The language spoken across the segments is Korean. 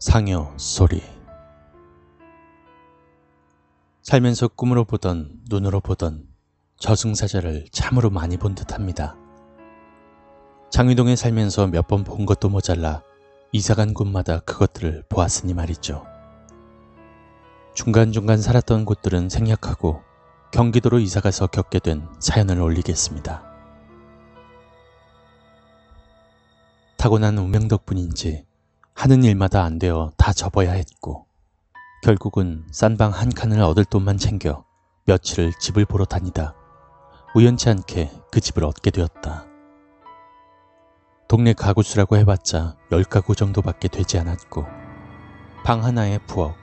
상엿소리. 살면서 꿈으로 보던 눈으로 보던 저승사자를 참으로 많이 본 듯합니다. 장위동에 살면서 몇 번 본 것도 모자라 이사간 곳마다 그것들을 보았으니 말이죠. 중간중간 살았던 곳들은 생략하고 경기도로 이사가서 겪게 된 사연을 올리겠습니다. 타고난 운명 덕분인지 하는 일마다 안 되어 다 접어야 했고 결국은 싼 방 한 칸을 얻을 돈만 챙겨 며칠을 집을 보러 다니다 우연치 않게 그 집을 얻게 되었다. 동네 가구수라고 해봤자 10가구 정도밖에 되지 않았고 방 하나에 부엌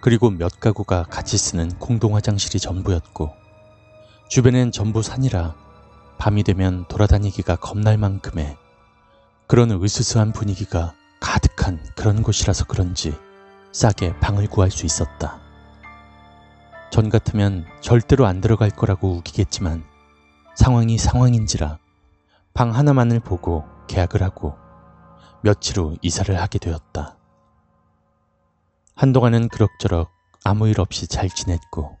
그리고 몇 가구가 같이 쓰는 공동화장실이 전부였고 주변엔 전부 산이라 밤이 되면 돌아다니기가 겁날 만큼의 그런 으스스한 분위기가 가득한 그런 곳이라서 그런지 싸게 방을 구할 수 있었다. 전 같으면 절대로 안 들어갈 거라고 우기겠지만 상황이 상황인지라 방 하나만을 보고 계약을 하고 며칠 후 이사를 하게 되었다. 한동안은 그럭저럭 아무 일 없이 잘 지냈고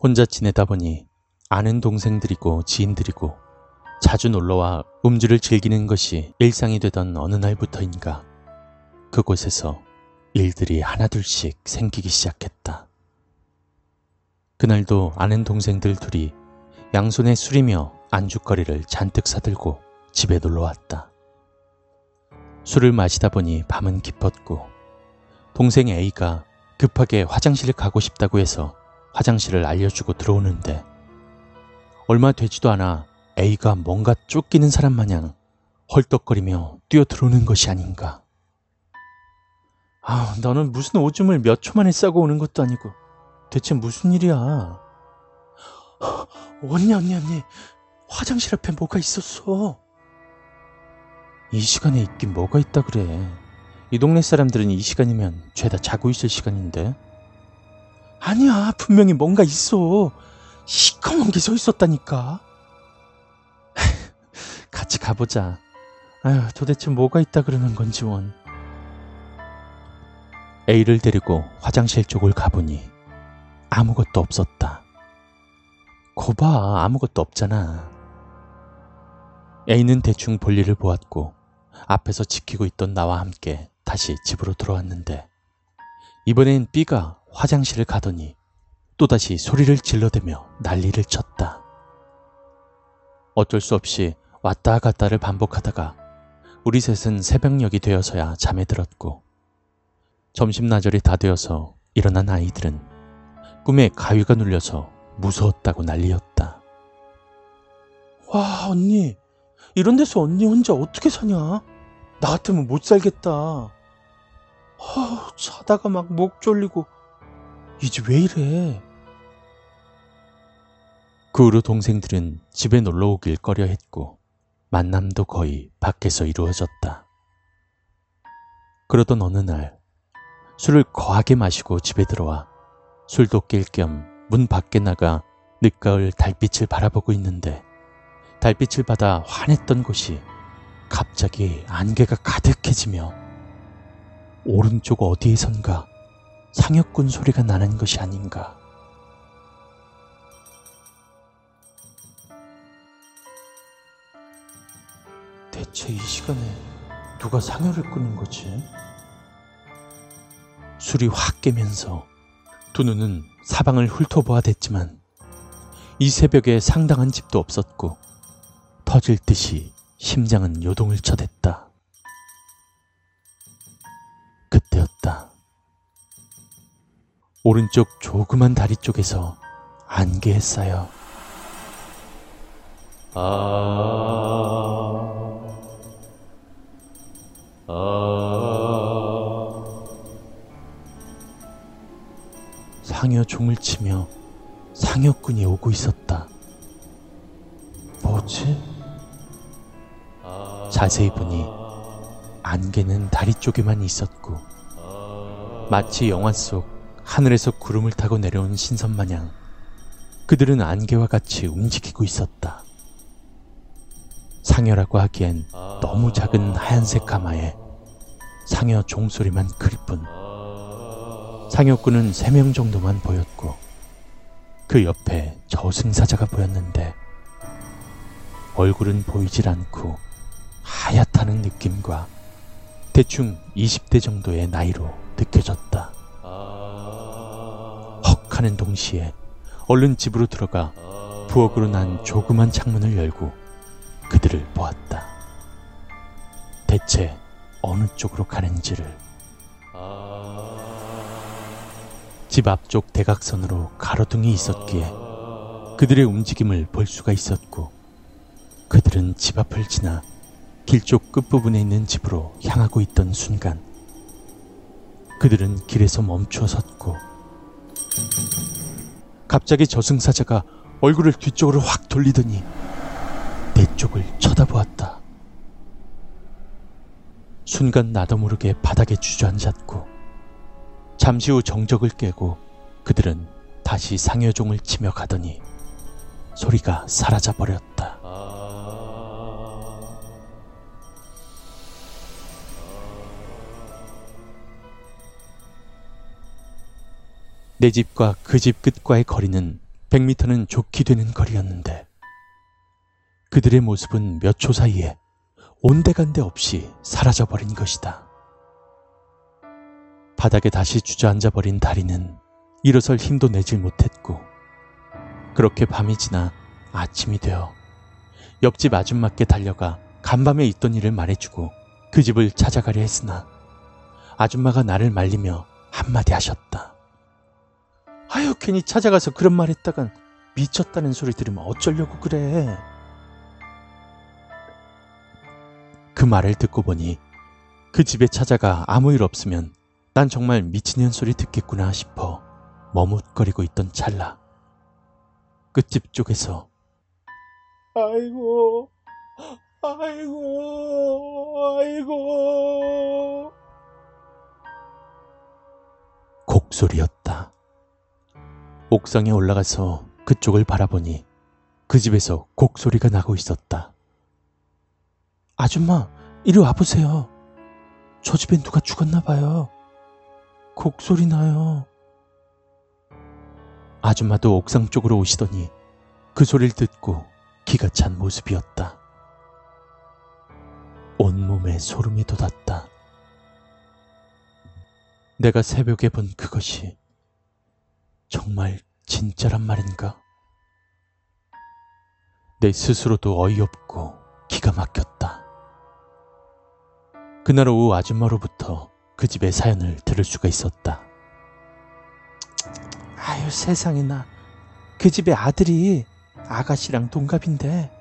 혼자 지내다 보니 아는 동생들이고 지인들이고 자주 놀러와 음주를 즐기는 것이 일상이 되던 어느 날부터인가 그곳에서 일들이 하나둘씩 생기기 시작했다. 그날도 아는 동생들 둘이 양손에 술이며 안주거리를 잔뜩 사들고 집에 놀러왔다. 술을 마시다 보니 밤은 깊었고 동생 A가 급하게 화장실을 가고 싶다고 해서 화장실을 알려주고 들어오는데 얼마 되지도 않아 A가 뭔가 쫓기는 사람 마냥 헐떡거리며 뛰어들어오는 것이 아닌가. 아, 너는 무슨 오줌을 몇 초 만에 싸고 오는 것도 아니고 대체 무슨 일이야. 언니 화장실 앞에 뭐가 있었어. 이 시간에 있긴 뭐가 있다 그래. 이 동네 사람들은 이 시간이면 죄다 자고 있을 시간인데. 아니야, 분명히 뭔가 있어. 시커먼 게 서 있었다니까. 같이 가보자. 아휴, 도대체 뭐가 있다 그러는 건지 원. A를 데리고 화장실 쪽을 가보니 아무것도 없었다. 거봐, 아무것도 없잖아. A는 대충 볼일을 보았고 앞에서 지키고 있던 나와 함께 다시 집으로 돌아왔는데 이번엔 B가 화장실을 가더니 또다시 소리를 질러대며 난리를 쳤다. 어쩔 수 없이 왔다 갔다를 반복하다가 우리 셋은 새벽녘이 되어서야 잠에 들었고 점심나절이 다 되어서 일어난 아이들은 꿈에 가위가 눌려서 무서웠다고 난리였다. 와, 언니 이런 데서 언니 혼자 어떻게 사냐? 나 같으면 못 살겠다. 자다가 막 목 졸리고 이 집 왜 이래? 그 후로 동생들은 집에 놀러오길 꺼려 했고 만남도 거의 밖에서 이루어졌다. 그러던 어느 날 술을 거하게 마시고 집에 들어와 술도 깰 겸 문 밖에 나가 늦가을 달빛을 바라보고 있는데 달빛을 받아 환했던 곳이 갑자기 안개가 가득해지며 오른쪽 어디에선가 상역군 소리가 나는 것이 아닌가. 대체 이 시간에 누가 상여를 끄는 거지? 술이 확 깨면서 두 눈은 사방을 훑어보아댔지만 이 새벽에 상당한 집도 없었고 터질 듯이 심장은 요동을 쳐댔다. 그때였다. 오른쪽 조그만 다리 쪽에서 안개에 쌓여 상여 종을 치며 상여꾼이 오고 있었다. 뭐지? 자세히 보니 안개는 다리 쪽에만 있었고 마치 영화 속 하늘에서 구름을 타고 내려온 신선 마냥 그들은 안개와 같이 움직이고 있었다. 상여라고 하기엔 너무 작은 하얀색 가마에 상여 종소리만 클 뿐 상여꾼은 3명 정도만 보였고 그 옆에 저승사자가 보였는데 얼굴은 보이질 않고 하얗다는 느낌과 대충 20대 정도의 나이로 느껴졌다. 헉 하는 동시에 얼른 집으로 들어가 부엌으로 난 조그만 창문을 열고 그들을 보았다. 대체 어느 쪽으로 가는지를. 집 앞쪽 대각선으로 가로등이 있었기에 그들의 움직임을 볼 수가 있었고 그들은 집 앞을 지나 길쪽 끝부분에 있는 집으로 향하고 있던 순간 그들은 길에서 멈춰 섰고 갑자기 저승사자가 얼굴을 뒤쪽으로 확 돌리더니 내 쪽을 쳐다보았다. 순간 나도 모르게 바닥에 주저앉았고 잠시 후 정적을 깨고 그들은 다시 상여종을 치며 가더니 소리가 사라져버렸다. 내 집과 그 집 끝과의 거리는 100m는 좋게 되는 거리였는데 그들의 모습은 몇 초 사이에 온데간데 없이 사라져버린 것이다. 바닥에 다시 주저앉아버린 다리는 일어설 힘도 내질 못했고 그렇게 밤이 지나 아침이 되어 옆집 아줌마께 달려가 간밤에 있던 일을 말해주고 그 집을 찾아가려 했으나 아줌마가 나를 말리며 한마디 하셨다. 아유 괜히 찾아가서 그런 말 했다간 미쳤다는 소리 들으면 어쩌려고 그래. 그 말을 듣고 보니 그 집에 찾아가 아무 일 없으면 난 정말 미친년 소리 듣겠구나 싶어 머뭇거리고 있던 찰나 끝집 쪽에서 아이고 아이고 아이고 곡소리였다. 옥상에 올라가서 그쪽을 바라보니 그 집에서 곡소리가 나고 있었다. 아줌마, 이리 와보세요. 저 집엔 누가 죽었나봐요. 곡소리 나요. 아줌마도 옥상 쪽으로 오시더니 그 소리를 듣고 기가 찬 모습이었다. 온몸에 소름이 돋았다. 내가 새벽에 본 그것이 정말 진짜란 말인가? 내 스스로도 어이없고 기가 막혔다. 그날 오후 아줌마로부터 그 집의 사연을 들을 수가 있었다. 아유 세상에나 그 집의 아들이 아가씨랑 동갑인데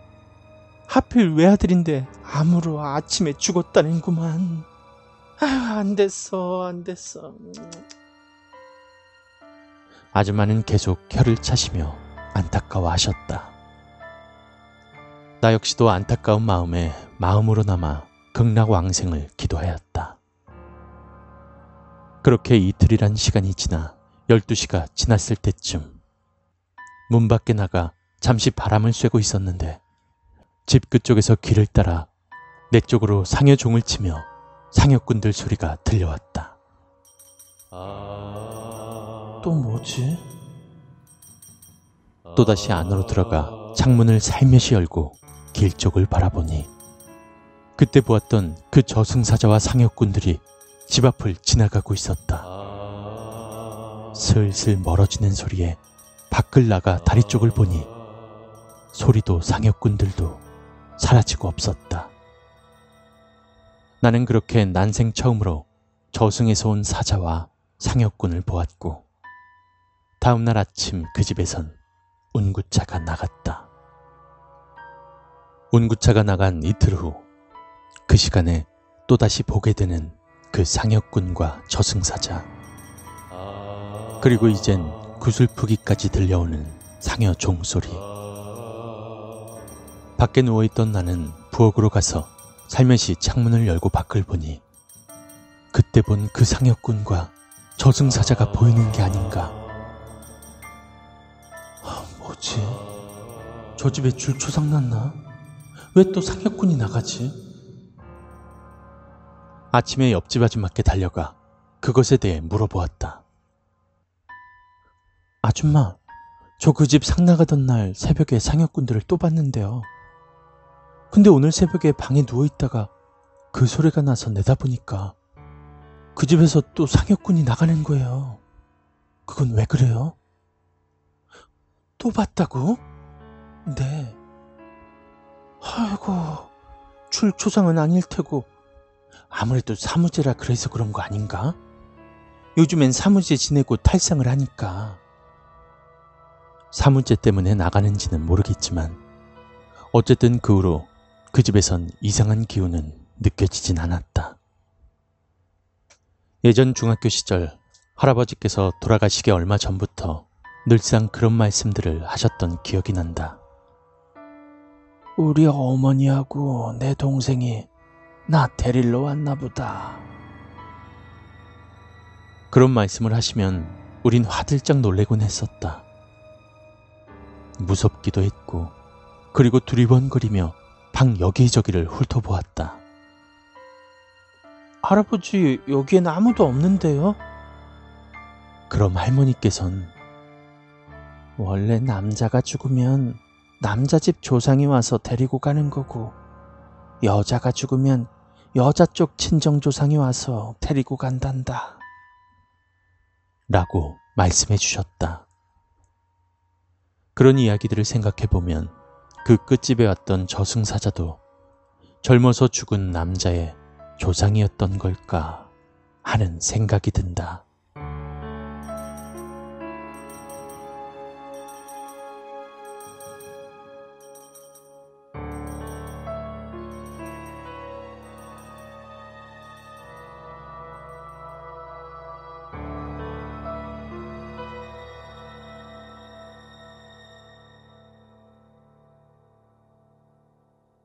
하필 외아들인데 암으로 아침에 죽었다는구만. 아유 안 됐어. 아줌마는 계속 혀를 차시며 안타까워하셨다. 나 역시도 안타까운 마음에 마음으로 남아 극락왕생을 기도하였다. 그렇게 이틀이란 시간이 지나 12시가 지났을 때쯤 문 밖에 나가 잠시 바람을 쐬고 있었는데 집 그쪽에서 길을 따라 내 쪽으로 상여종을 치며 상여꾼들 소리가 들려왔다. 또 뭐지? 또다시 안으로 들어가 창문을 살며시 열고 길 쪽을 바라보니 그때 보았던 그 저승사자와 상여꾼들이 집 앞을 지나가고 있었다. 슬슬 멀어지는 소리에 밖을 나가 다리 쪽을 보니 소리도 상여꾼들도 사라지고 없었다. 나는 그렇게 난생 처음으로 저승에서 온 사자와 상여꾼을 보았고 다음날 아침 그 집에선 운구차가 나갔다. 운구차가 나간 이틀 후 그 시간에 또다시 보게 되는 그 상여꾼과 저승사자 그리고 이젠 구슬프기까지 들려오는 상여 종소리. 밖에 누워있던 나는 부엌으로 가서 살며시 창문을 열고 밖을 보니 그때 본 그 상여꾼과 저승사자가 보이는 게 아닌가. 뭐지? 저 집에 줄초상 났나? 왜 또 상여꾼이 나가지? 아침에 옆집 아줌마께 달려가 그것에 대해 물어보았다. 아줌마, 저 그 집 상나가던 날 새벽에 상역꾼들을 또 봤는데요. 근데 오늘 새벽에 방에 누워있다가 그 소리가 나서 내다보니까 그 집에서 또 상역꾼이 나가는 거예요. 그건 왜 그래요? 또 봤다고? 네. 아이고, 출초상은 아닐 테고 아무래도 사무제라 그래서 그런 거 아닌가? 요즘엔 사무제 지내고 탈상을 하니까. 사무제 때문에 나가는지는 모르겠지만 어쨌든 그 후로 그 집에선 이상한 기운은 느껴지진 않았다. 예전 중학교 시절 할아버지께서 돌아가시기 얼마 전부터 늘상 그런 말씀들을 하셨던 기억이 난다. 우리 어머니하고 내 동생이 나 데리러 왔나 보다. 그런 말씀을 하시면 우린 화들짝 놀래곤 했었다. 무섭기도 했고 그리고 두리번거리며 방 여기저기를 훑어보았다. 할아버지, 여기엔 아무도 없는데요? 그럼 할머니께선 원래 남자가 죽으면 남자 집 조상이 와서 데리고 가는 거고 여자가 죽으면 여자 쪽 친정 조상이 와서 데리고 간단다 라고 말씀해 주셨다. 그런 이야기들을 생각해보면 그 끝집에 왔던 저승사자도 젊어서 죽은 남자의 조상이었던 걸까 하는 생각이 든다.